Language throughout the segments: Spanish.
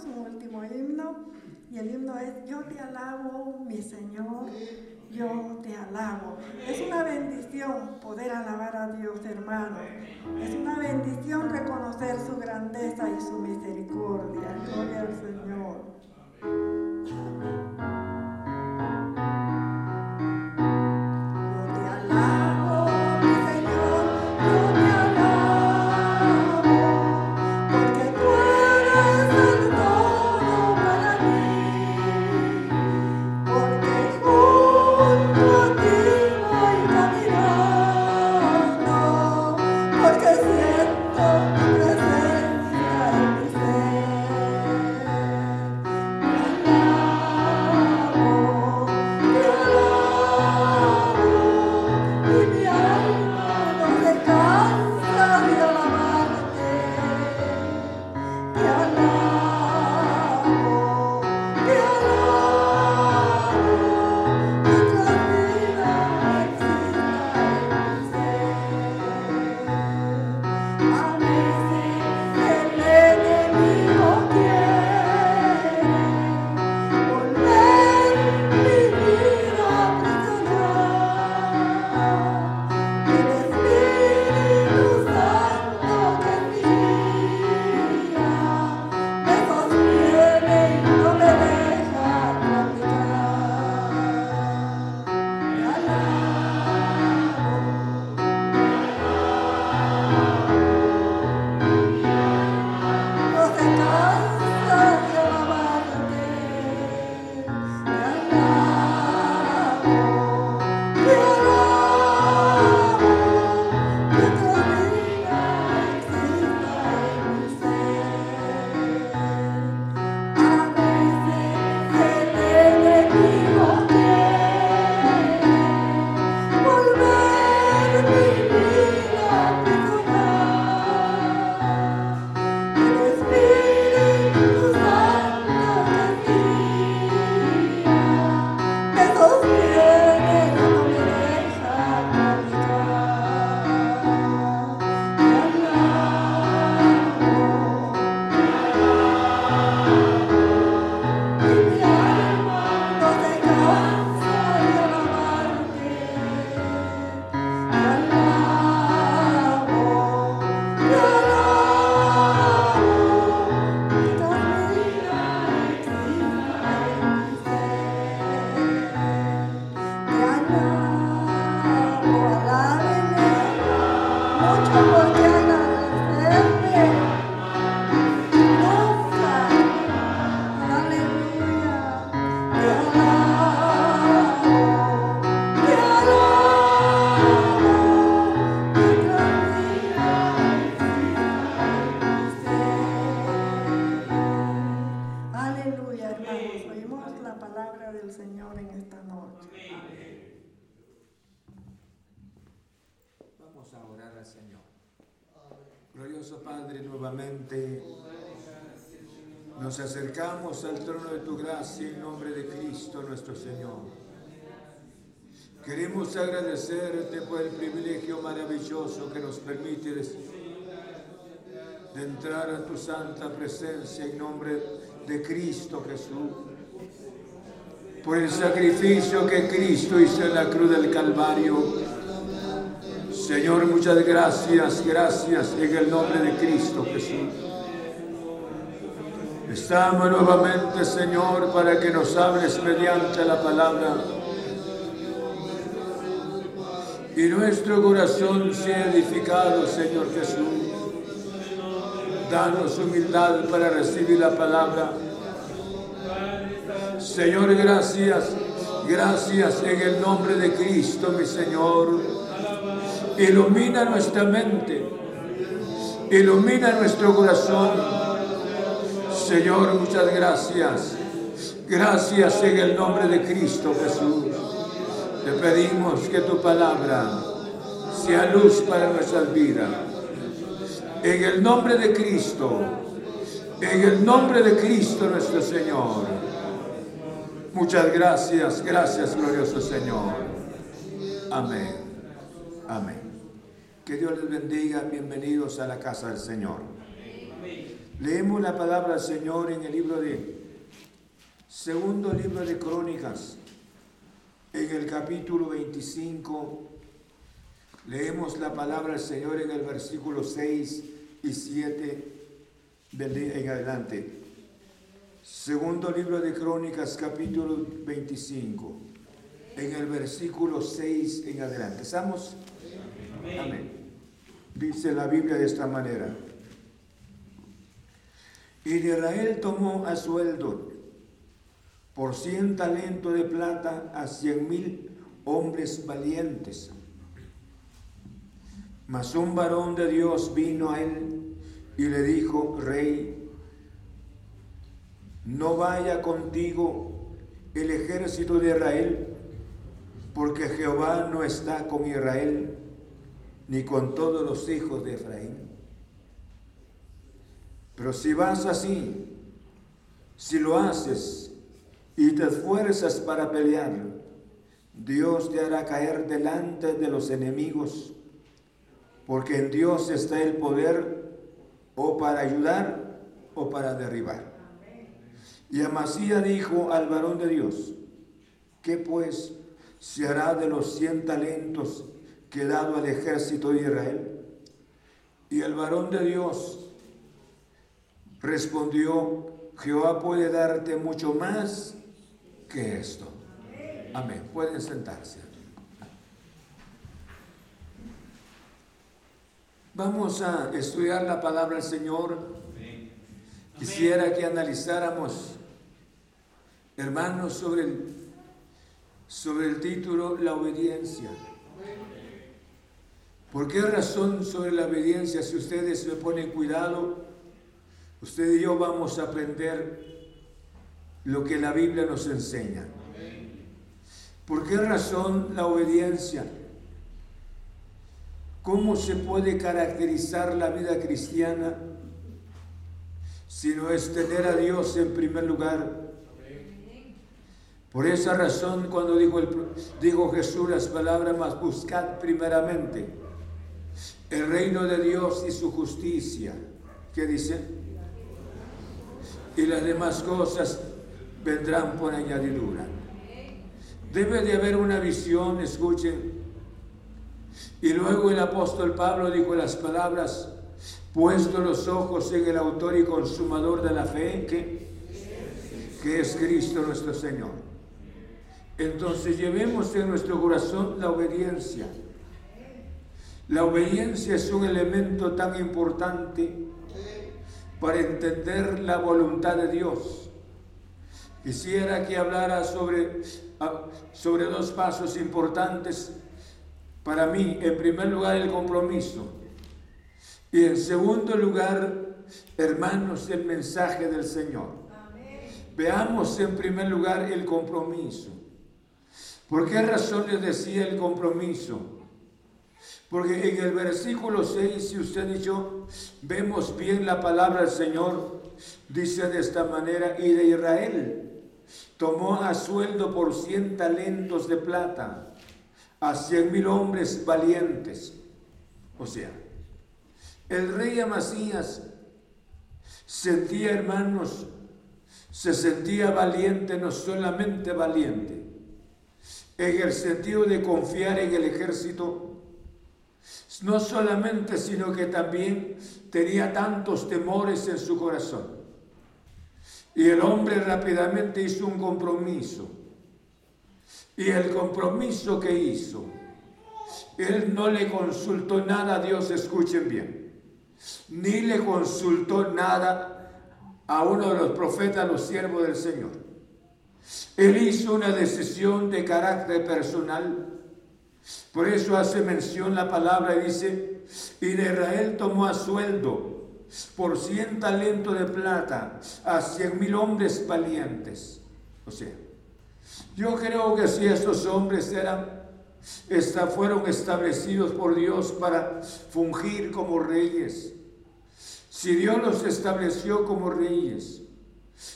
cantamos un último himno, y el himno es: yo te alabo, mi Señor, yo te alabo. Es una bendición poder alabar a Dios, hermano. Es una bendición reconocer su grandeza y su misericordia. Gloria al Señor. Acercamos al trono de tu gracia en nombre de Cristo nuestro Señor. Queremos agradecerte por el privilegio maravilloso que nos permite de entrar a tu santa presencia en nombre de Cristo Jesús, por el sacrificio que Cristo hizo en la cruz del Calvario. Señor, muchas gracias, gracias en el nombre de Cristo Jesús. Estamos nuevamente, Señor, para que nos hables mediante la palabra y nuestro corazón sea edificado, Señor Jesús. Danos humildad para recibir la palabra. Señor, gracias, gracias en el nombre de Cristo, mi Señor. Ilumina nuestra mente, ilumina nuestro corazón. Señor, muchas gracias. Gracias en el nombre de Cristo Jesús. Te pedimos que tu palabra sea luz para nuestras vidas. En el nombre de Cristo. En el nombre de Cristo nuestro Señor. Muchas gracias. Gracias, glorioso Señor. Amén. Amén. Que Dios les bendiga. Bienvenidos a la casa del Señor. Leemos la palabra del Señor en el libro de segundo libro de Crónicas, en el capítulo 25. Leemos la palabra del Señor en el versículo 6 y 7 en adelante. Segundo libro de Crónicas, capítulo 25, en el versículo 6 en adelante. ¿Estamos? Amén. Dice la Biblia de esta manera: y Israel tomó a sueldo por 100 talentos de plata a 100,000 hombres valientes. Mas un varón de Dios vino a él y le dijo: Rey, no vaya contigo el ejército de Israel, porque Jehová no está con Israel, ni con todos los hijos de Efraín. Pero si vas así, si lo haces y te esfuerzas para pelear, Dios te hará caer delante de los enemigos, porque en Dios está el poder, o para ayudar o para derribar. Y Amasías dijo al varón de Dios: ¿qué pues se hará de los 100 talentos que he dado al ejército de Israel? Y el varón de Dios respondió: Jehová puede darte mucho más que esto. Amén. Pueden sentarse. Vamos a estudiar la palabra del Señor. Amén. Quisiera que analizáramos, hermanos, sobre el título, la obediencia. ¿Por qué razón sobre la obediencia? Si ustedes le ponen cuidado, usted y yo vamos a aprender lo que la Biblia nos enseña. Amén. ¿Por qué razón la obediencia? ¿Cómo se puede caracterizar la vida cristiana si no es tener a Dios en primer lugar? Por esa razón, cuando dijo Jesús las palabras: más buscad primeramente el reino de Dios y su justicia. ¿Qué dice? Y las demás cosas vendrán por añadidura. Debe de haber una visión, escuchen. Y luego el apóstol Pablo dijo las palabras: puesto los ojos en el autor y consumador de la fe, que es Cristo nuestro Señor. Entonces llevemos en nuestro corazón la obediencia. La obediencia es un elemento tan importante para entender la voluntad de Dios. Quisiera que hablara sobre dos pasos importantes para mí. En primer lugar, el compromiso. Y en segundo lugar, hermanos, el mensaje del Señor. Amén. Veamos en primer lugar el compromiso. ¿Por qué razón les decía el compromiso? Porque en el versículo 6, si usted y yo vemos bien la palabra del Señor, dice de esta manera: y de Israel tomó a sueldo por 100 talentos de plata a 100,000 hombres valientes. O sea, el rey Amasías sentía, hermanos, se sentía valiente, no solamente valiente, en el sentido de confiar en el ejército, no solamente, sino que también tenía tantos temores en su corazón. Y el hombre rápidamente hizo un compromiso. Y el compromiso que hizo, él no le consultó nada a Dios, escuchen bien, ni le consultó nada a uno de los profetas, los siervos del Señor. Él hizo una decisión de carácter personal. Por eso hace mención la palabra y dice: y de Israel tomó a sueldo por 100 talentos de plata a 100,000 hombres valientes. O sea, yo creo que si estos hombres fueron establecidos por Dios para fungir como reyes, si Dios los estableció como reyes,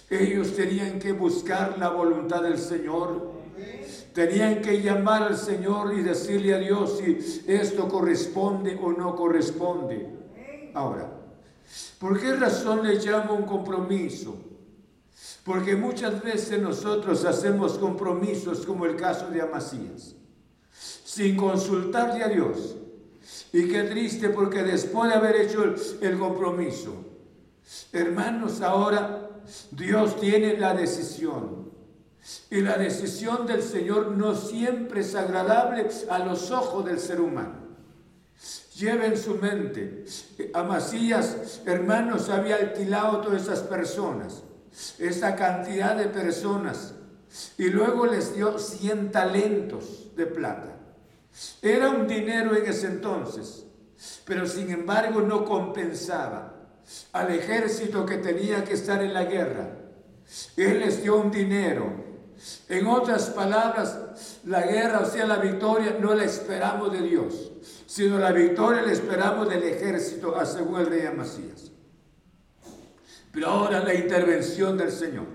ellos tenían que buscar la voluntad del Señor, tenían que llamar al Señor y decirle a Dios si esto corresponde o no corresponde. Ahora, ¿Por qué razón le llamo un compromiso? Porque muchas veces nosotros hacemos compromisos como el caso de Amasías, sin consultarle a Dios. Y qué triste, porque después de haber hecho el compromiso, hermanos, ahora Dios tiene la decisión. Y la decisión del Señor no siempre es agradable a los ojos del ser humano. Lleva en su mente, Amasías, hermanos, había alquilado a todas esas personas, esa cantidad de personas, y luego les dio 100 talentos de plata. Era un dinero en ese entonces, pero sin embargo no compensaba al ejército que tenía que estar en la guerra. Él les dio un dinero. En otras palabras, la guerra, o sea, la victoria, no la esperamos de Dios, sino la victoria la esperamos del ejército, aseguró el rey Amasías. Pero ahora la intervención del Señor.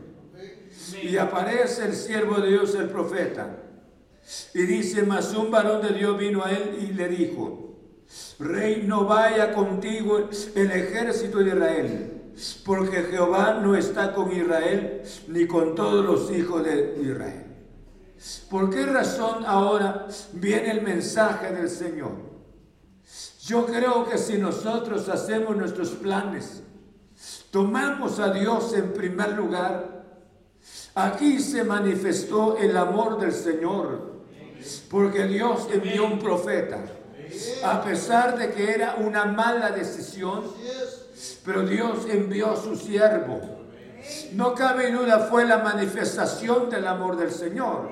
Y aparece el siervo de Dios, el profeta, y dice: mas un varón de Dios vino a él y le dijo: Rey, no vaya contigo el ejército de Israel, porque Jehová no está con Israel, ni con todos los hijos de Israel. ¿Por qué razón ahora viene el mensaje del Señor? Yo creo que si nosotros hacemos nuestros planes, tomamos a Dios en primer lugar. Aquí se manifestó el amor del Señor, porque Dios envió un profeta, a pesar de que era una mala decisión, pero Dios envió a su siervo. No cabe duda, fue la manifestación del amor del Señor.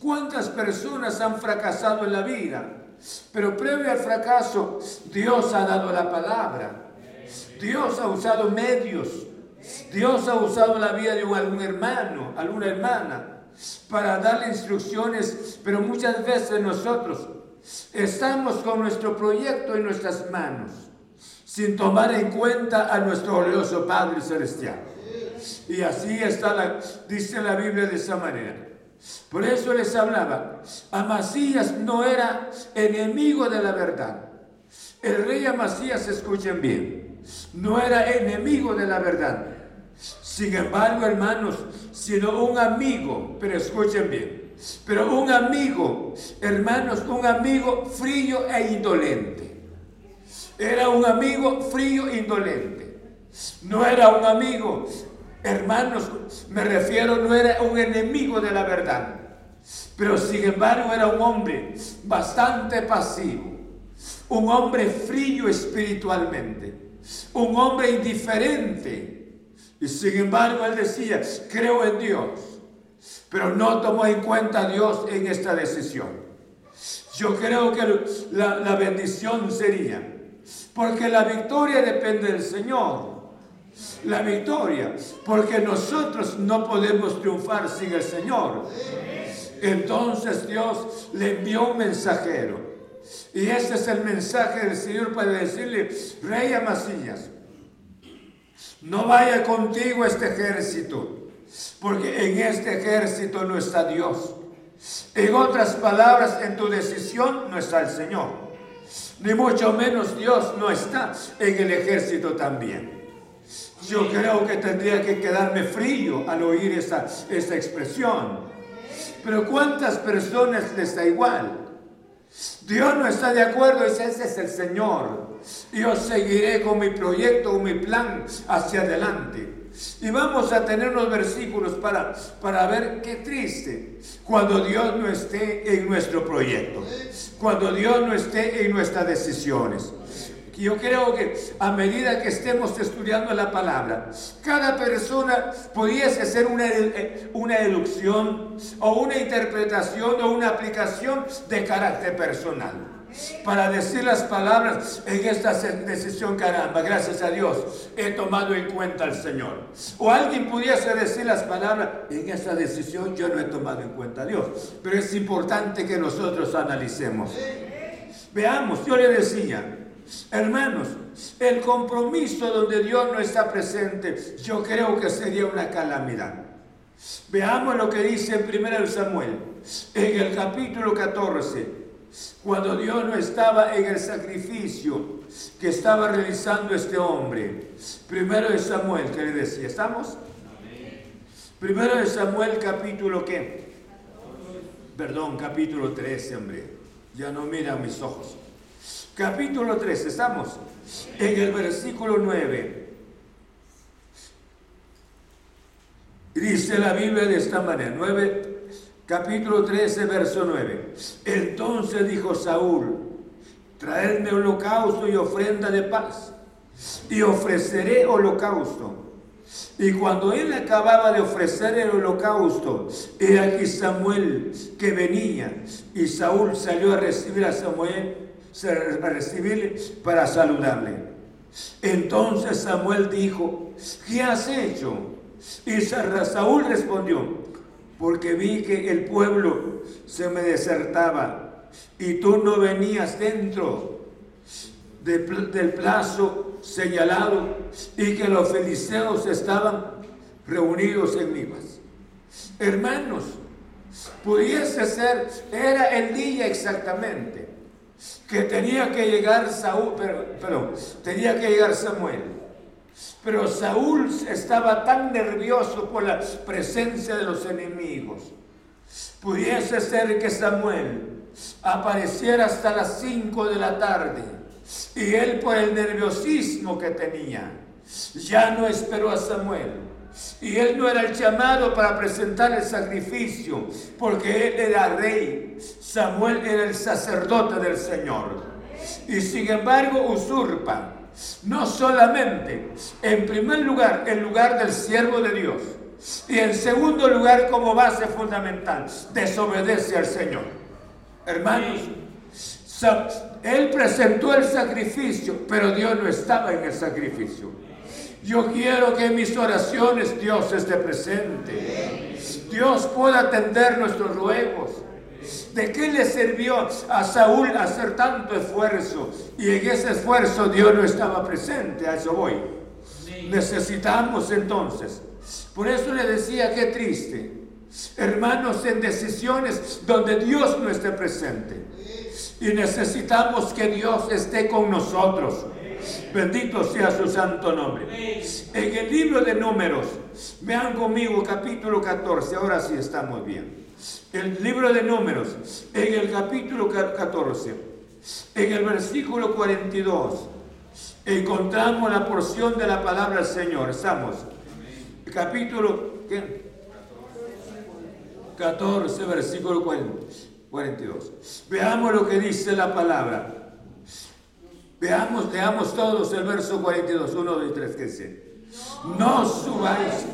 ¿Cuántas personas han fracasado en la vida? Pero previo al fracaso, Dios ha dado la palabra. Dios ha usado medios. Dios ha usado la vida de algún hermano, alguna hermana, para darle instrucciones. Pero muchas veces nosotros estamos con nuestro proyecto en nuestras manos, sin tomar en cuenta a nuestro glorioso Padre Celestial. Y así está, dice la Biblia de esa manera. Por eso les hablaba, Amasías no era enemigo de la verdad. El rey Amasías, escuchen bien, no era enemigo de la verdad. Sin embargo, hermanos, sino un amigo, pero escuchen bien, pero un amigo, hermanos, un amigo frío e indolente. Era un amigo frío e indolente. No era un amigo, hermanos, me refiero, no era un enemigo de la verdad, pero sin embargo era un hombre bastante pasivo, un hombre frío espiritualmente, un hombre indiferente, y sin embargo él decía: creo en Dios, pero no tomó en cuenta a Dios en esta decisión. Yo creo que la bendición sería, porque la victoria depende del Señor. La victoria, porque nosotros no podemos triunfar sin el Señor. Entonces Dios le envió un mensajero, y ese es el mensaje del Señor para decirle: Rey Amasías, no vaya contigo este ejército, porque en este ejército no está Dios. En otras palabras, en tu decisión no está el Señor, ni mucho menos Dios no está en el ejército también. Yo creo que tendría que quedarme frío al oír esa expresión. Pero ¿cuántas personas les da igual? Dios no está de acuerdo, dice: ese es el Señor. Yo seguiré con mi proyecto, con mi plan hacia adelante. Y vamos a tener unos versículos para ver qué triste cuando Dios no esté en nuestro proyecto, cuando Dios no esté en nuestras decisiones. Yo creo que a medida que estemos estudiando la palabra, cada persona pudiese hacer una deducción o una interpretación o una aplicación de carácter personal para decir las palabras: en esta decisión, caramba, gracias a Dios he tomado en cuenta al Señor. O alguien pudiese decir las palabras: en esta decisión yo no he tomado en cuenta a Dios. Pero es importante que nosotros analicemos. Veamos, yo le decía, hermanos, el compromiso donde Dios no está presente, yo creo que sería una calamidad. Veamos lo que dice en 1 Samuel, en el capítulo 14, cuando Dios no estaba en el sacrificio que estaba realizando este hombre. Primero de Samuel, ¿qué le decía? ¿Estamos? Amén. Primero de Samuel, capítulo ¿qué? 14. Perdón, capítulo 13, hombre. Ya no miran mis ojos. Capítulo 13, ¿estamos? Amén. En el versículo 9. Dice la Biblia de esta manera, 9. Capítulo 13, verso 9. Entonces dijo Saúl, traedme holocausto y ofrenda de paz, y ofreceré holocausto. Y cuando él acababa de ofrecer el holocausto, he aquí Samuel que venía, y Saúl salió a recibir a Samuel, para saludarle. Entonces Samuel dijo, ¿qué has hecho? Y Saúl respondió, porque vi que el pueblo se me desertaba y tú no venías dentro del plazo señalado y que los filisteos estaban reunidos en Mivas. Hermanos, pudiese ser, era el día exactamente que tenía que llegar Samuel. Pero Saúl estaba tan nervioso por la presencia de los enemigos. Pudiese ser que Samuel apareciera hasta las 5 de la tarde y él, por el nerviosismo que tenía, ya no esperó a Samuel. Y él no era el llamado para presentar el sacrificio, porque él era rey. Samuel era el sacerdote del Señor. Y sin embargo usurpa. No solamente, en primer lugar, el lugar del siervo de Dios, y en segundo lugar, como base fundamental, desobedece al Señor. Hermanos, él presentó el sacrificio, pero Dios no estaba en el sacrificio. Yo quiero que en mis oraciones Dios esté presente, Dios pueda atender nuestros ruegos. ¿De qué le sirvió a Saúl hacer tanto esfuerzo? Y en ese esfuerzo Dios no estaba presente, a eso voy. Sí. Necesitamos entonces. Por eso le decía, qué triste, hermanos, en decisiones donde Dios no esté presente. Y necesitamos que Dios esté con nosotros. Bendito sea su santo nombre. En el libro de Números, vean conmigo capítulo 14, ahora sí estamos bien. El libro de Números, en el capítulo 14, en el versículo 42, encontramos la porción de la palabra del Señor. Estamos. Amén. Capítulo 14, versículo 42. Veamos lo que dice la palabra. Veamos, leamos todos el verso 42, 1, 2 y 3, que dice: no subáis.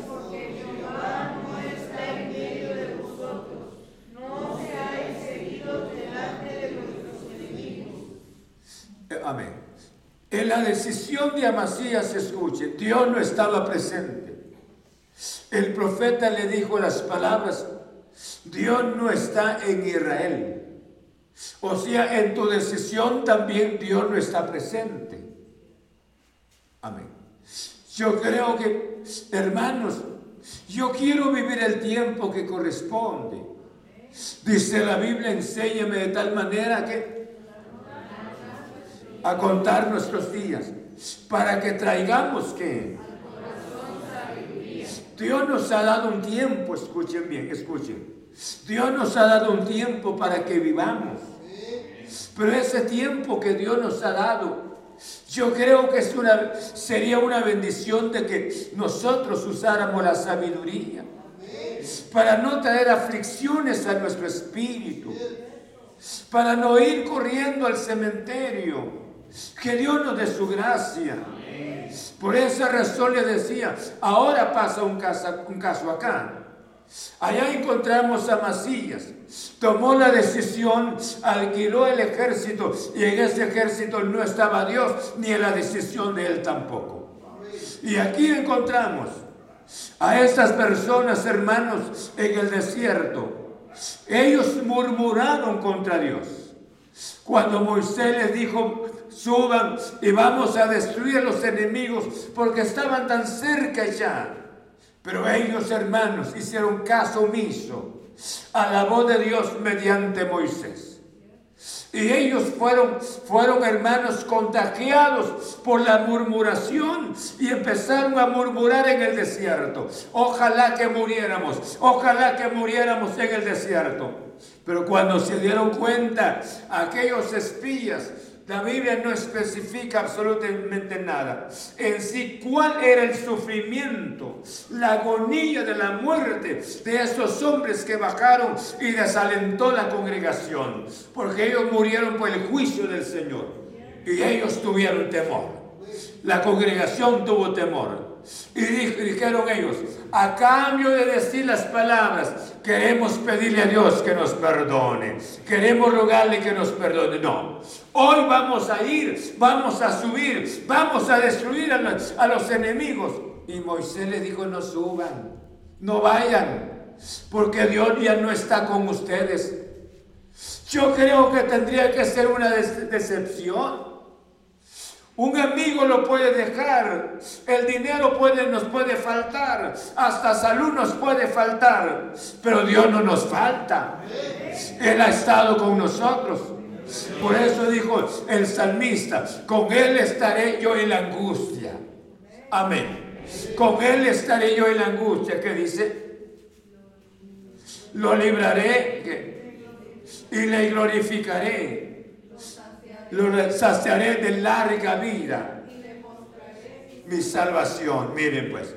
Amén. En la decisión de Amasías, escuche, Dios no estaba presente. El profeta le dijo las palabras, Dios no está en Israel. O sea, en tu decisión también Dios no está presente. Amén. Yo creo que, hermanos, yo quiero vivir el tiempo que corresponde. Dice la Biblia, enséñame de tal manera que a contar nuestros días, para que traigamos que Dios nos ha dado un tiempo, escuchen bien, escuchen, Dios nos ha dado un tiempo para que vivamos, pero ese tiempo que Dios nos ha dado, yo creo que sería una bendición de que nosotros usáramos la sabiduría, para no traer aflicciones a nuestro espíritu, para no ir corriendo al cementerio. Que Dios nos dé su gracia. Por esa razón le decía, ahora pasa un caso acá. Allá encontramos a Amasías. Tomó la decisión, alquiló el ejército, y en ese ejército no estaba Dios, ni en la decisión de él tampoco. Y aquí encontramos a estas personas, hermanos, en el desierto. Ellos murmuraron contra Dios. Cuando Moisés les dijo, suban y vamos a destruir a los enemigos, porque estaban tan cerca ya. Pero ellos, hermanos, hicieron caso omiso a la voz de Dios mediante Moisés. Y ellos fueron hermanos contagiados por la murmuración y empezaron a murmurar en el desierto. Ojalá que muriéramos en el desierto. Pero cuando se dieron cuenta aquellos espías, la Biblia no especifica absolutamente nada en sí cuál era el sufrimiento, la agonía de la muerte de esos hombres que bajaron y desalentó la congregación, porque ellos murieron por el juicio del Señor y ellos tuvieron temor. La congregación tuvo temor y dijeron ellos, a cambio de decir las palabras, queremos pedirle a Dios que nos perdone, queremos rogarle que nos perdone. No, hoy vamos a ir, vamos a subir, vamos a destruir a los enemigos. Y Moisés les dijo, no suban, no vayan, porque Dios ya no está con ustedes. Yo creo que tendría que ser una decepción. Un amigo lo puede dejar, el dinero nos puede faltar, hasta salud nos puede faltar, pero Dios no nos falta. Él ha estado con nosotros. Por eso dijo el salmista, con Él estaré yo en la angustia. Amén. Con Él estaré yo en la angustia. ¿Qué dice? Lo libraré y le glorificaré. Lo saciaré de larga vida. Y le mostraré mi salvación. Miren pues,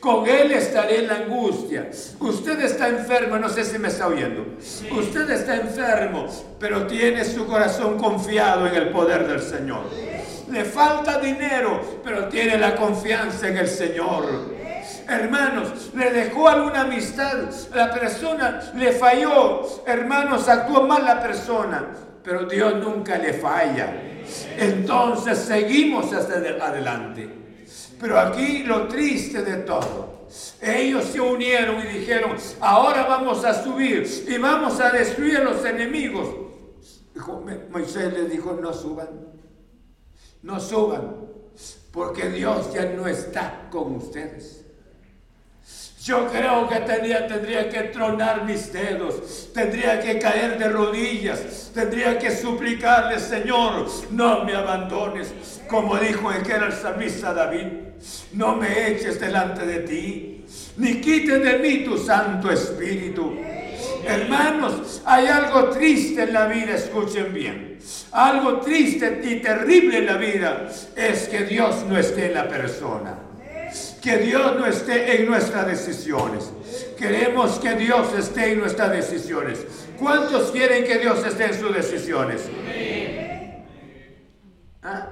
con Él estaré en la angustia. Usted está enfermo, no sé si me está oyendo. Sí. Usted está enfermo, pero tiene su corazón confiado en el poder del Señor. Sí. Le falta dinero, pero tiene la confianza en el Señor. Sí. Hermanos, le dejó alguna amistad, la persona le falló. Hermanos, actuó mal la persona, pero Dios nunca le falla. Entonces seguimos hacia adelante. Pero aquí lo triste de todo, ellos se unieron y dijeron, ahora vamos a subir y vamos a destruir a los enemigos. Moisés les dijo, no suban, no suban, porque Dios ya no está con ustedes. Yo creo que tendría que tronar mis dedos, tendría que caer de rodillas, tendría que suplicarle, Señor, no me abandones, como dijo el que era el salmista David, no me eches delante de ti, ni quites de mí tu Santo Espíritu. Hermanos, hay algo triste en la vida, escuchen bien, algo triste y terrible en la vida es que Dios no esté en la persona. Que Dios no esté en nuestras decisiones. Queremos que Dios esté en nuestras decisiones. ¿Cuántos quieren que Dios esté en sus decisiones? Amén. ¿Ah?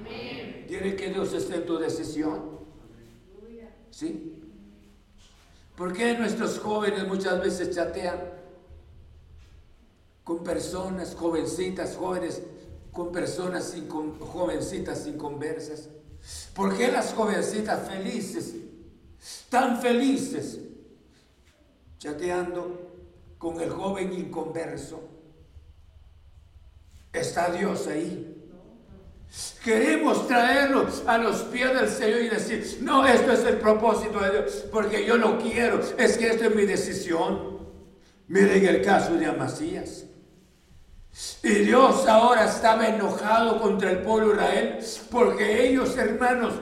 Amén. ¿Quieren que Dios esté en tu decisión? ¿Sí? ¿Por qué nuestros jóvenes muchas veces chatean con personas jovencitas, jóvenes con personas jovencitas sin conversas? ¿Por qué las jovencitas felices, tan felices, chateando con el joven inconverso? ¿Está Dios ahí? Queremos traerlos a los pies del Señor y decir, no, esto es el propósito de Dios, porque yo lo quiero, es que esto es mi decisión. Miren el caso de Amasías. Y Dios ahora estaba enojado contra el pueblo de Israel, porque ellos, hermanos,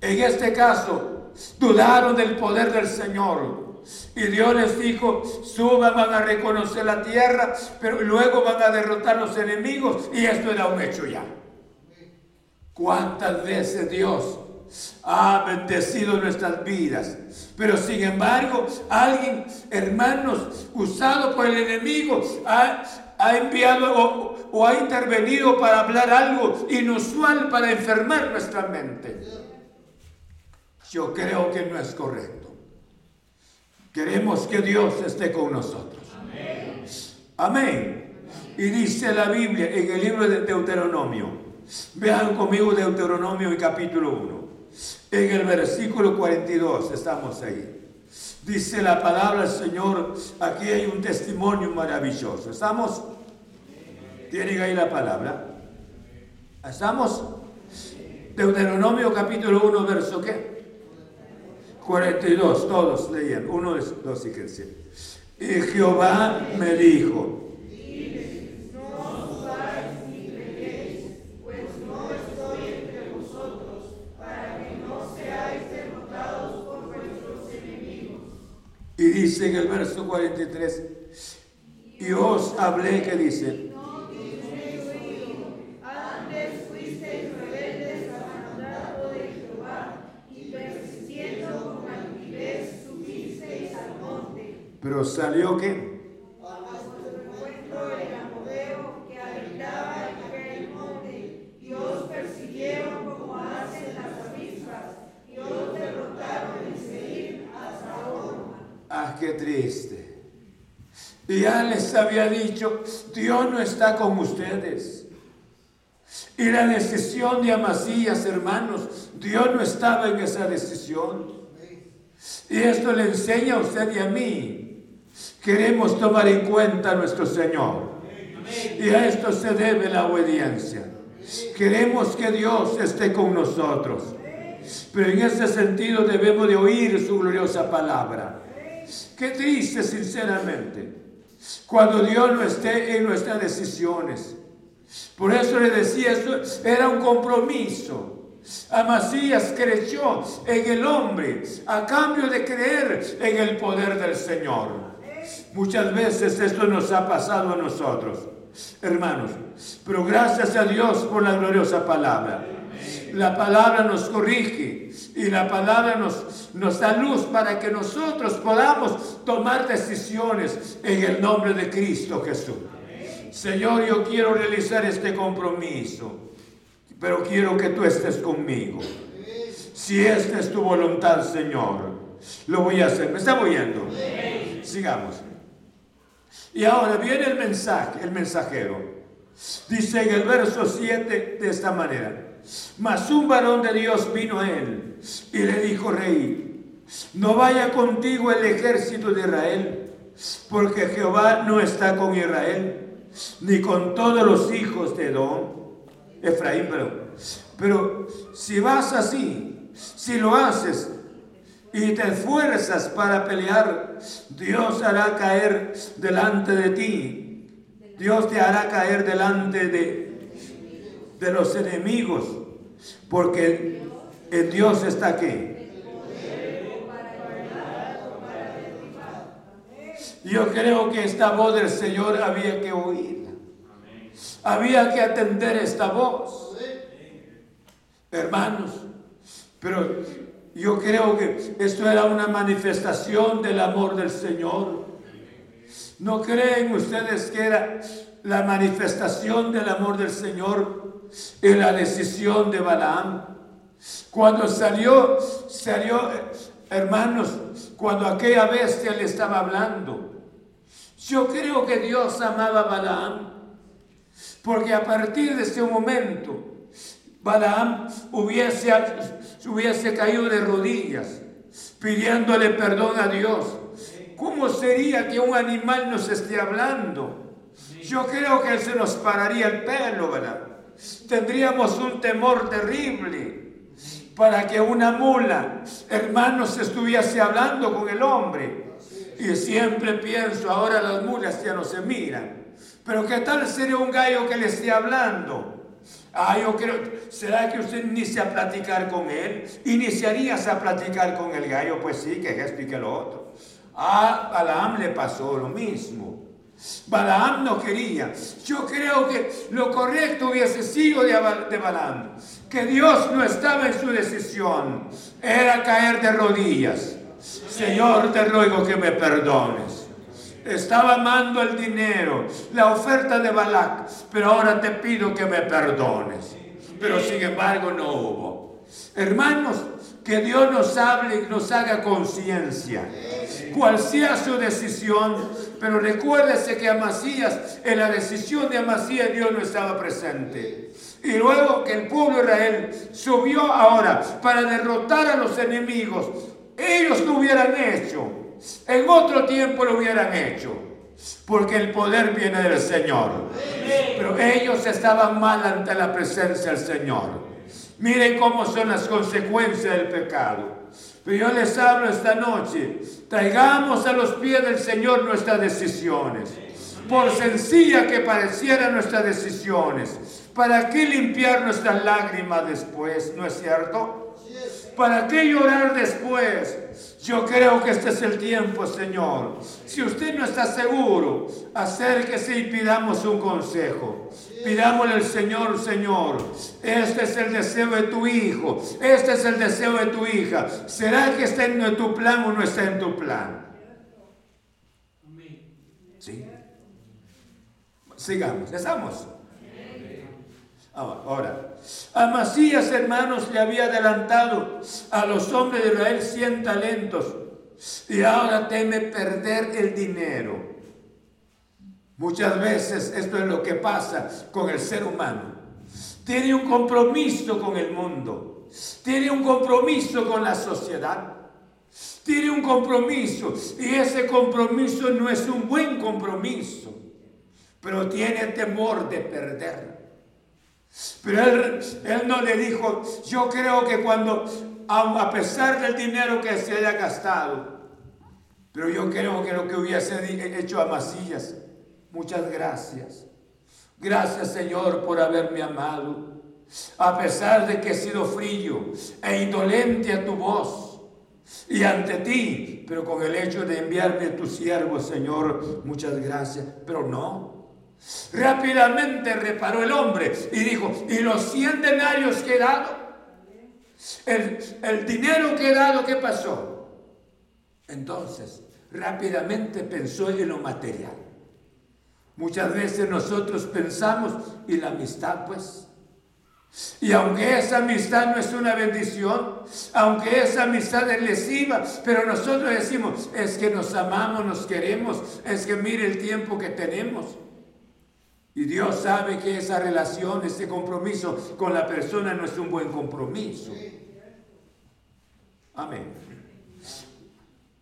en este caso, dudaron del poder del Señor. Y Dios les dijo, suban, van a reconocer la tierra, pero luego van a derrotar los enemigos, y esto era un hecho ya. ¿Cuántas veces Dios ha bendecido nuestras vidas? Pero sin embargo, alguien, hermanos, usado por el enemigo, ha enviado o ha intervenido para hablar algo inusual para enfermar nuestra mente. Yo creo que no es correcto. Queremos que Dios esté con nosotros. Amén. Amén. Y dice la Biblia en el libro de Deuteronomio. Vean conmigo Deuteronomio en capítulo 1. En el versículo 42 estamos ahí. Dice la palabra del Señor, aquí hay un testimonio maravilloso. ¿Estamos? ¿Tienen ahí la palabra? ¿Estamos? Deuteronomio capítulo 1, verso ¿qué? 42, todos leían, 1, 2, fíjense. Y Jehová me dijo, Y dice en el verso 43, y os hablé que dice, no fuisteis oídos, antes fuisteis rebeldes al mandato de Jehová, y persistiendo con altivez subisteis al monte. Pero salió que qué triste. Y ya les había dicho, Dios no está con ustedes. Y la decisión de Amasías, hermanos, Dios no estaba en esa decisión. Y esto le enseña a usted y a mí. Queremos tomar en cuenta a nuestro Señor. Y a esto se debe la obediencia. Queremos que Dios esté con nosotros. Pero en ese sentido debemos de oír su gloriosa palabra. Qué triste, sinceramente, cuando Dios no esté en nuestras decisiones. Por eso le decía, eso era un compromiso. Amasías creyó en el hombre a cambio de creer en el poder del Señor. Muchas veces esto nos ha pasado a nosotros, hermanos. Pero gracias a Dios por la gloriosa palabra. La palabra nos corrige y la palabra nos da luz para que nosotros podamos tomar decisiones en el nombre de Cristo Jesús. Amén. Señor, yo quiero realizar este compromiso, pero quiero que tú estés conmigo. Amén. Si esta es tu voluntad, Señor, lo voy a hacer. ¿Me está oyendo? Amén. Sigamos. Y ahora viene el mensaje, el mensajero. Dice en el verso 7 de esta manera. Mas un varón de Dios vino a él y le dijo, rey, no vaya contigo el ejército de Israel, porque Jehová no está con Israel, ni con todos los hijos de Efraín. Pero si vas así, si lo haces y te esfuerzas para pelear, Dios hará caer delante de ti. Dios te hará caer delante de los enemigos, porque en Dios está aquí. Yo creo que esta voz del Señor había que oírla. Había que atender esta voz, hermanos. Pero yo creo que esto era una manifestación del amor del Señor. ¿No creen ustedes que era la manifestación del amor del Señor en la decisión de Balaam? Cuando salió, hermanos, cuando aquella bestia le estaba hablando, yo creo que Dios amaba a Balaam, porque a partir de ese momento Balaam hubiese caído de rodillas pidiéndole perdón a Dios. ¿Cómo sería que un animal nos esté hablando? Yo creo que se nos pararía el pelo, ¿verdad? Tendríamos un temor terrible para que una mula, hermanos, estuviese hablando con el hombre. Y siempre pienso, ahora las mulas ya no se miran. Pero ¿qué tal sería un gallo que le esté hablando? Yo creo, ¿será que usted inicia a platicar con él? ¿Iniciarías a platicar con el gallo? Pues sí, que esto y que lo otro. A Balaam le pasó lo mismo. Balaam no quería. Yo creo que lo correcto hubiese sido de Balaam, que Dios no estaba en su decisión, era caer de rodillas. Señor, te ruego que me perdones. Estaba amando el dinero, la oferta de Balac, pero ahora te pido que me perdones. Pero sin embargo no hubo. Hermanos, que Dios nos hable y nos haga conciencia, cual sea su decisión. Pero recuérdese que Amasías, en la decisión de Amasías, Dios no estaba presente. Y luego que el pueblo de Israel subió ahora para derrotar a los enemigos, ellos lo hubieran hecho, en otro tiempo lo hubieran hecho, porque el poder viene del Señor. Pero ellos estaban mal ante la presencia del Señor. Miren cómo son las consecuencias del pecado. Pero yo les hablo esta noche, traigamos a los pies del Señor nuestras decisiones. Por sencilla que parecieran nuestras decisiones, ¿para qué limpiar nuestras lágrimas después? ¿No es cierto? ¿Para qué llorar después? Yo creo que este es el tiempo, Señor. Si usted no está seguro, acérquese y pidamos un consejo. Pidámosle al Señor: Señor, este es el deseo de tu hijo, este es el deseo de tu hija. ¿Será que está en tu plan o no está en tu plan? ¿Sí? Sigamos, ¿estamos? Ahora, Amasías, hermanos, le había adelantado a los hombres de Israel 100 talentos, y ahora teme perder el dinero. Muchas veces esto es lo que pasa con el ser humano. Tiene un compromiso con el mundo, tiene un compromiso con la sociedad, tiene un compromiso, y ese compromiso no es un buen compromiso, pero tiene temor de perderlo. Pero él no le dijo: yo creo que a pesar del dinero que se haya gastado, pero yo creo que lo que hubiese hecho Amasías: muchas gracias. Gracias, Señor, por haberme amado, a pesar de que he sido frío e indolente a tu voz y ante ti, pero con el hecho de enviarme a tu siervo, Señor, muchas gracias. Pero no. Rápidamente reparó el hombre y dijo: y los 100 denarios que he dado, el dinero que he dado, ¿qué pasó? Entonces rápidamente pensó en lo material. Muchas veces nosotros pensamos, y la amistad, pues, y aunque esa amistad no es una bendición, aunque esa amistad es lesiva, pero nosotros decimos: es que nos amamos, nos queremos, es que mire el tiempo que tenemos. Y Dios sabe que esa relación, ese compromiso con la persona no es un buen compromiso. Amén.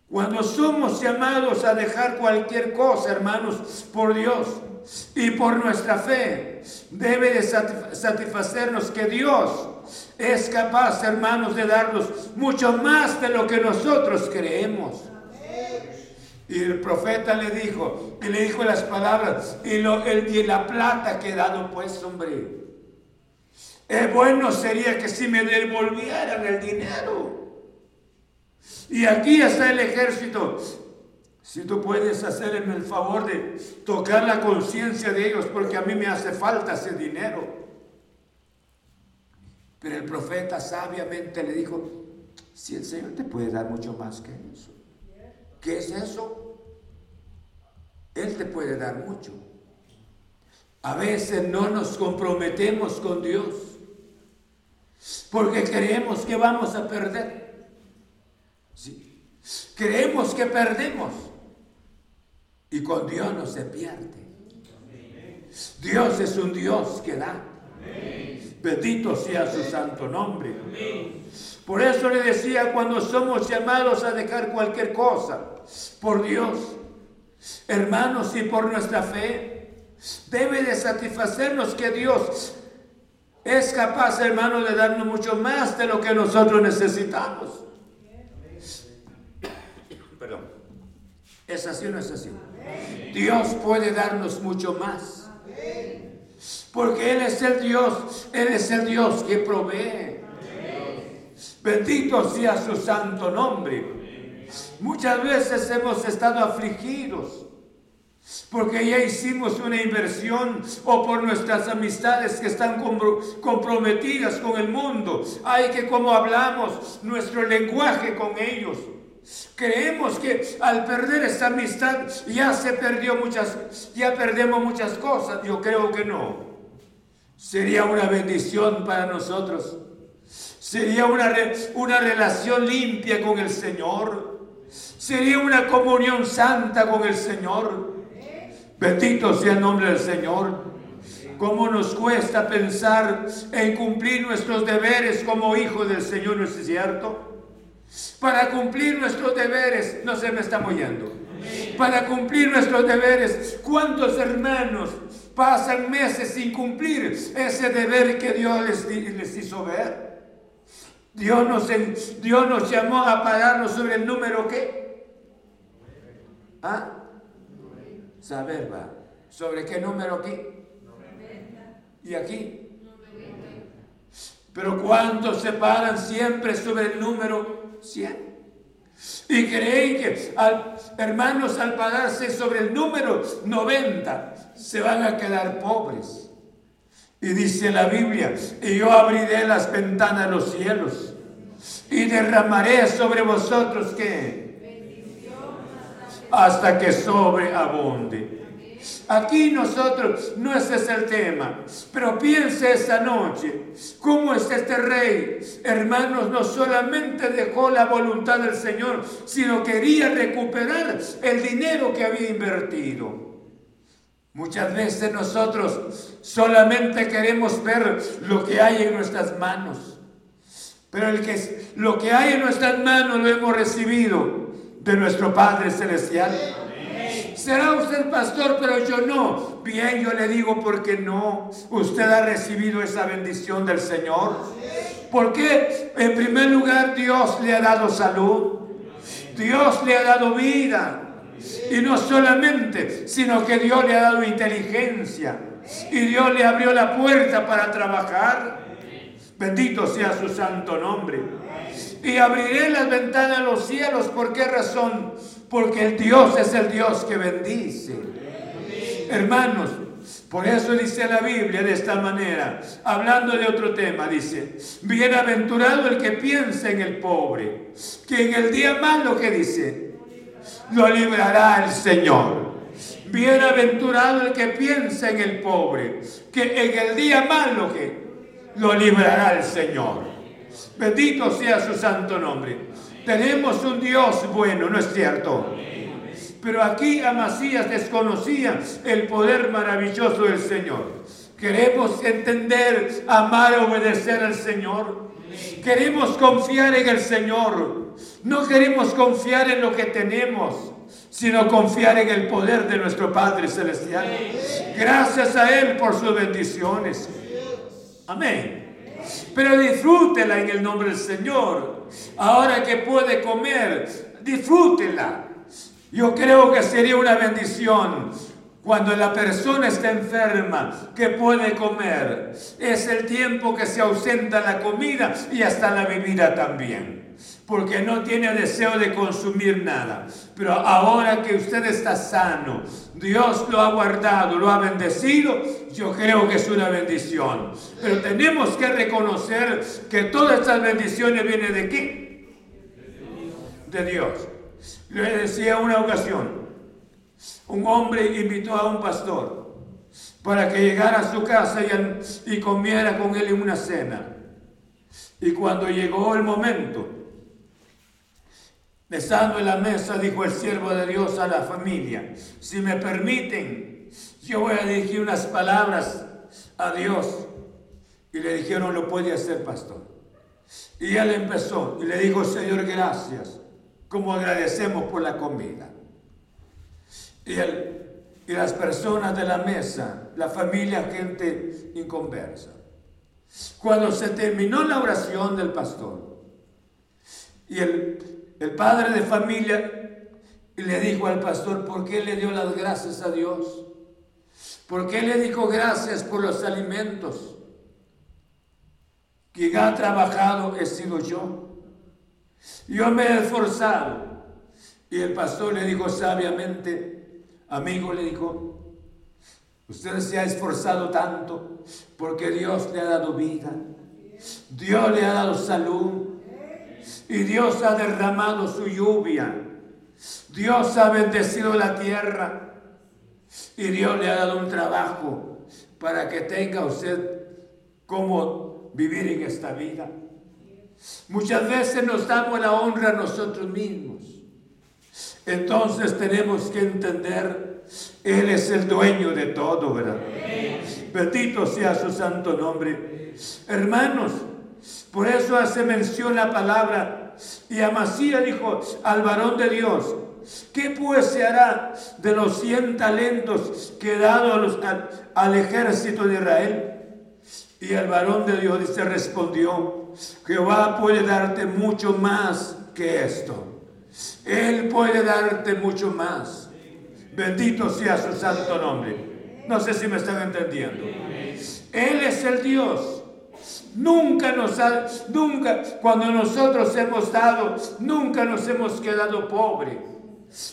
Cuando somos llamados a dejar cualquier cosa, hermanos, por Dios y por nuestra fe, debe de satisfacernos que Dios es capaz, hermanos, de darnos mucho más de lo que nosotros creemos. Y el profeta le dijo las palabras: y la plata que he dado, pues, hombre, bueno sería que si me devolvieran el dinero. Y aquí está el ejército. Si tú puedes hacerme el favor de tocar la conciencia de ellos, porque a mí me hace falta ese dinero. Pero el profeta sabiamente le dijo: si el Señor te puede dar mucho más que eso. ¿Qué es eso? Él te puede dar mucho. A veces no nos comprometemos con Dios porque creemos que vamos a perder. ¿Sí? Creemos que perdemos, y con Dios no se pierde. Dios es un Dios que da. Bendito sea su santo nombre. Por eso le decía, cuando somos llamados a dejar cualquier cosa por Dios, hermanos, y por nuestra fe, debe de satisfacernos que Dios es capaz, hermanos, de darnos mucho más de lo que nosotros necesitamos. Perdón. ¿Es así o no es así? Dios puede darnos mucho más, porque Él es el Dios que provee. Bendito sea su santo nombre. Muchas veces hemos estado afligidos porque ya hicimos una inversión, o por nuestras amistades que están comprometidas con el mundo. Ay, que como hablamos nuestro lenguaje con ellos. Creemos que al perder esa amistad ya perdemos muchas cosas. Yo creo que no. Sería una bendición para nosotros. Sería una relación limpia con el Señor. Sería una comunión santa con el Señor. Bendito sea el nombre del Señor. ¿Cómo nos cuesta pensar en cumplir nuestros deberes como hijos del Señor? ¿No es cierto? Para cumplir nuestros deberes, no se me está moviendo. Para cumplir nuestros deberes, ¿cuántos hermanos pasan meses sin cumplir ese deber que Dios les hizo ver? Dios nos llamó a pararnos sobre el número ¿qué? ¿Ah? Saber va. ¿Sobre qué número aquí? 90. ¿Y aquí? 90. Pero ¿cuántos se paran siempre sobre el número 100? Y creéis que, hermanos, al pagarse sobre el número 90, se van a quedar pobres. Y dice la Biblia, y yo abriré las ventanas de los cielos, y derramaré sobre vosotros, ¿qué? Bendición hasta que sobreabunde. Aquí nosotros, no ese es el tema, pero piense esta noche, cómo es este rey, hermanos, no solamente dejó la voluntad del Señor, sino quería recuperar el dinero que había invertido. Muchas veces nosotros solamente queremos ver lo que hay en nuestras manos, pero lo que hay en nuestras manos lo hemos recibido de nuestro Padre Celestial. Será usted pastor, pero yo no. Bien, yo le digo porque no. Usted ha recibido esa bendición del Señor. Porque en primer lugar Dios le ha dado salud. Dios le ha dado vida. Y no solamente, sino que Dios le ha dado inteligencia. Y Dios le abrió la puerta para trabajar. Bendito sea su santo nombre. Y abriré las ventanas de los cielos. ¿Por qué razón? Porque el Dios es el Dios que bendice. Amén. Hermanos, por eso dice la Biblia de esta manera, hablando de otro tema, dice, bienaventurado el que piensa en el pobre, que en el día malo, ¿qué dice? Lo librará el Señor. Bienaventurado el que piensa en el pobre, que en el día malo, ¿qué? Lo librará el Señor. Bendito sea su santo nombre. Tenemos un Dios bueno, ¿no es cierto? Pero aquí Amasías desconocía el poder maravilloso del Señor. Queremos entender, amar, obedecer al Señor. Queremos confiar en el Señor. No queremos confiar en lo que tenemos, sino confiar en el poder de nuestro Padre Celestial. Gracias a Él por sus bendiciones. Amén. Pero disfrútela en el nombre del Señor. Ahora que puede comer, disfrútela. Yo creo que sería una bendición cuando la persona está enferma, que puede comer. Es el tiempo que se ausenta la comida y hasta la bebida también, porque no tiene deseo de consumir nada. Pero ahora que usted está sano, Dios lo ha guardado, lo ha bendecido, yo creo que es una bendición. Pero tenemos que reconocer que todas estas bendiciones vienen ¿de qué? De Dios. Le decía una ocasión, un hombre invitó a un pastor para que llegara a su casa y comiera con él en una cena. Y cuando llegó el momento, estando en la mesa, dijo el siervo de Dios a la familia, si me permiten, yo voy a dirigir unas palabras a Dios. Y le dijeron, lo puede hacer, pastor. Y él empezó y le dijo, Señor, gracias, como agradecemos por la comida. Y las personas de la mesa, la familia, gente inconversa. Cuando se terminó la oración del pastor, y el padre de familia le dijo al pastor, ¿por qué le dio las gracias a Dios? ¿Por qué le dijo gracias por los alimentos? Quien ha trabajado he sido yo. Yo me he esforzado. Y el pastor le dijo sabiamente, amigo, le dijo, usted se ha esforzado tanto porque Dios le ha dado vida, Dios le ha dado salud, y Dios ha derramado su lluvia. Dios ha bendecido la tierra. Y Dios le ha dado un trabajo para que tenga usted cómo vivir en esta vida. Muchas veces nos damos la honra a nosotros mismos. Entonces tenemos que entender, Él es el dueño de todo, ¿verdad? Bendito sea su santo nombre. Hermanos, por eso hace mención la palabra, y Amasías dijo al varón de Dios, ¿qué pues se hará de los 100 talentos que he dado al ejército de Israel? Y el varón de Dios dice, respondió, Jehová puede darte mucho más que esto. Él puede darte mucho más. Bendito sea su santo nombre. No sé si me están entendiendo. Él es el Dios Nunca, cuando nosotros hemos dado, nunca nos hemos quedado pobres.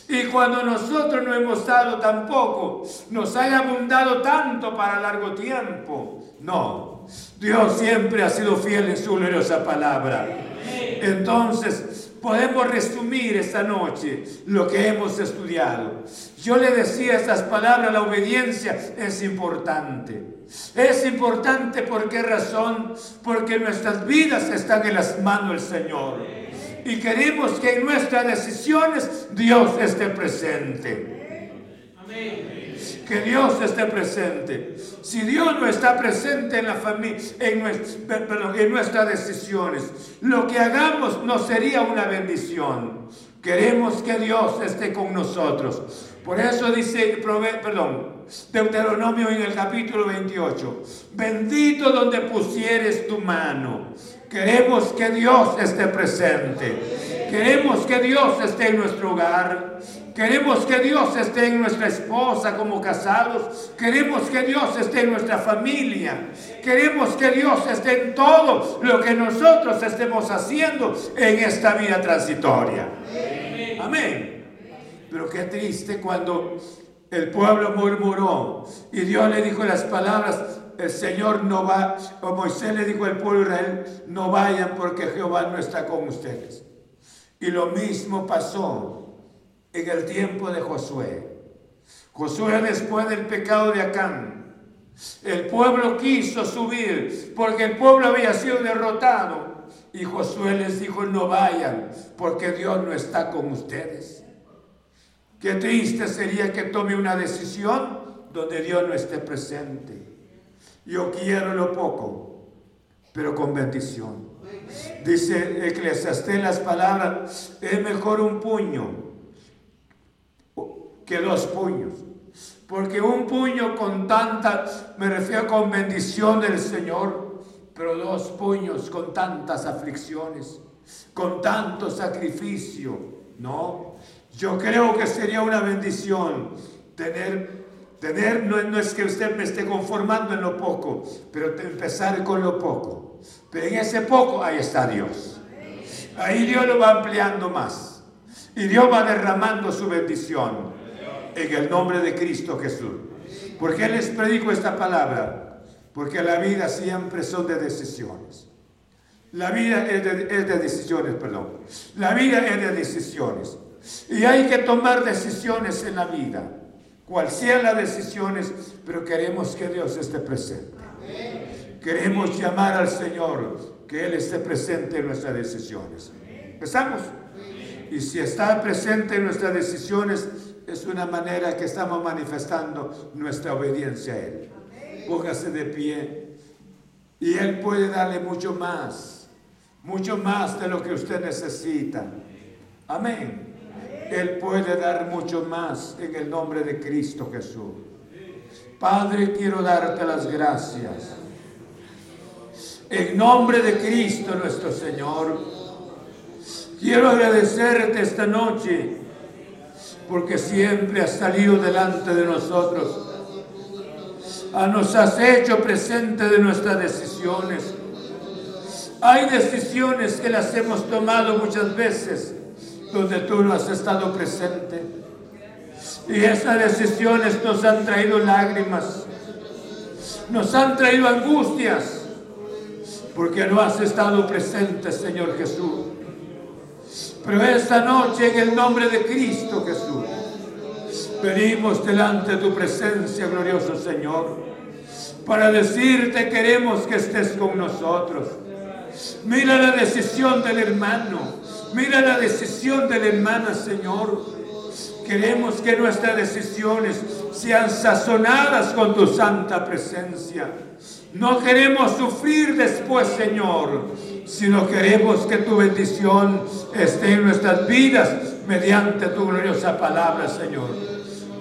Y cuando nosotros no hemos dado tampoco, nos ha abundado tanto para largo tiempo. No, Dios siempre ha sido fiel en su gloriosa palabra. Entonces, podemos resumir esta noche lo que hemos estudiado. Yo le decía estas palabras, la obediencia es importante. Es importante, ¿por qué razón? Porque nuestras vidas están en las manos del Señor. Y queremos que en nuestras decisiones Dios esté presente. Que Dios esté presente. Si Dios no está presente en la familia, en nuestras decisiones, lo que hagamos no sería una bendición. Queremos que Dios esté con nosotros. Por eso dice, Deuteronomio en el capítulo 28, bendito donde pusieres tu mano. Queremos que Dios esté presente. Queremos que Dios esté en nuestro hogar. Queremos que Dios esté en nuestra esposa como casados. Queremos que Dios esté en nuestra familia. Queremos que Dios esté en todo lo que nosotros estemos haciendo en esta vida transitoria. Amén. Pero qué triste cuando el pueblo murmuró y Dios le dijo las palabras, el Señor no va, o Moisés le dijo al pueblo de Israel, no vayan porque Jehová no está con ustedes. Y lo mismo pasó en el tiempo de Josué. Josué, después del pecado de Acán, el pueblo quiso subir porque el pueblo había sido derrotado. Y Josué les dijo, no vayan porque Dios no está con ustedes. Qué triste sería que tome una decisión donde Dios no esté presente. Yo quiero lo poco, pero con bendición. Dice Eclesiastés las palabras, es mejor un puño que 2 puños. Porque un puño con tanta, me refiero con bendición del Señor, pero 2 puños con tantas aflicciones, con tanto sacrificio, ¿no? Yo creo que sería una bendición tener no es que usted me esté conformando en lo poco, pero empezar con lo poco. Pero en ese poco, ahí está Dios. Ahí Dios lo va ampliando más. Y Dios va derramando su bendición en el nombre de Cristo Jesús. ¿Por qué les predico esta palabra? Porque la vida siempre son de decisiones. La vida es de decisiones, perdón. La vida es de decisiones. Y hay que tomar decisiones en la vida, cual sean las decisiones, pero queremos que Dios esté presente. Amén. Queremos llamar al Señor, que Él esté presente en nuestras decisiones. ¿Empezamos? Amén. Y si está presente en nuestras decisiones, es una manera que estamos manifestando nuestra obediencia a Él. Amén. Póngase de pie y Él puede darle mucho más de lo que usted necesita. Amén. Él puede dar mucho más en el nombre de Cristo Jesús. Padre, quiero darte las gracias. En nombre de Cristo nuestro Señor, quiero agradecerte esta noche, porque siempre has salido delante de nosotros. Nos has hecho presente de nuestras decisiones. Hay decisiones que las hemos tomado muchas veces, donde tú no has estado presente. Y esas decisiones nos han traído lágrimas, nos han traído angustias, porque no has estado presente, Señor Jesús. Pero esta noche, en el nombre de Cristo Jesús, venimos delante de tu presencia, glorioso Señor, para decirte queremos que estés con nosotros. Mira la decisión del hermano. Mira la decisión de la hermana, Señor. Queremos que nuestras decisiones sean sazonadas con tu santa presencia. No queremos sufrir después, Señor, sino queremos que tu bendición esté en nuestras vidas mediante tu gloriosa palabra, Señor.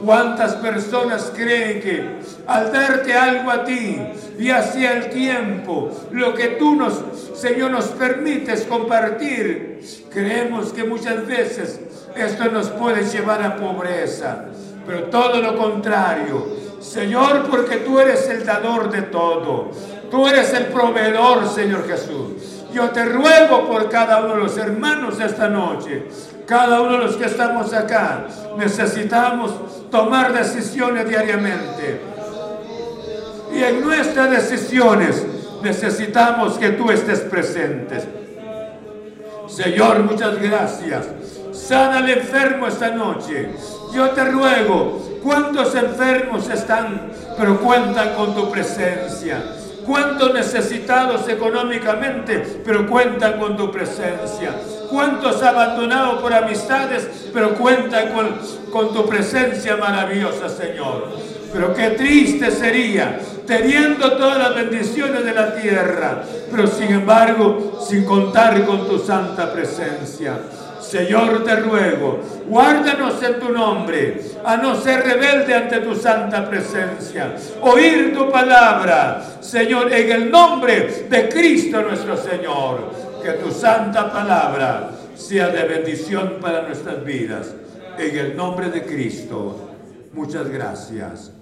¿Cuántas personas creen que al darte algo a ti y hacia el tiempo, lo que tú, Señor, nos permites compartir? Creemos que muchas veces esto nos puede llevar a pobreza, pero todo lo contrario, Señor, porque tú eres el dador de todo. Tú eres el proveedor, Señor Jesús. Yo te ruego por cada uno de los hermanos esta noche. Cada uno de los que estamos acá necesitamos tomar decisiones diariamente. Y en nuestras decisiones necesitamos que tú estés presente. Señor, muchas gracias. Sana al enfermo esta noche. Yo te ruego, ¿cuántos enfermos están, pero cuentan con tu presencia? ¿Cuántos necesitados económicamente, pero cuentan con tu presencia? ¿Cuántos abandonados por amistades, pero cuentan con tu presencia maravillosa, Señor? Pero qué triste sería, teniendo todas las bendiciones de la tierra, pero sin embargo, sin contar con tu santa presencia. Señor, te ruego, guárdanos en tu nombre, a no ser rebelde ante tu santa presencia. Oír tu palabra, Señor, en el nombre de Cristo nuestro Señor. Que tu santa palabra sea de bendición para nuestras vidas. En el nombre de Cristo. Muchas gracias.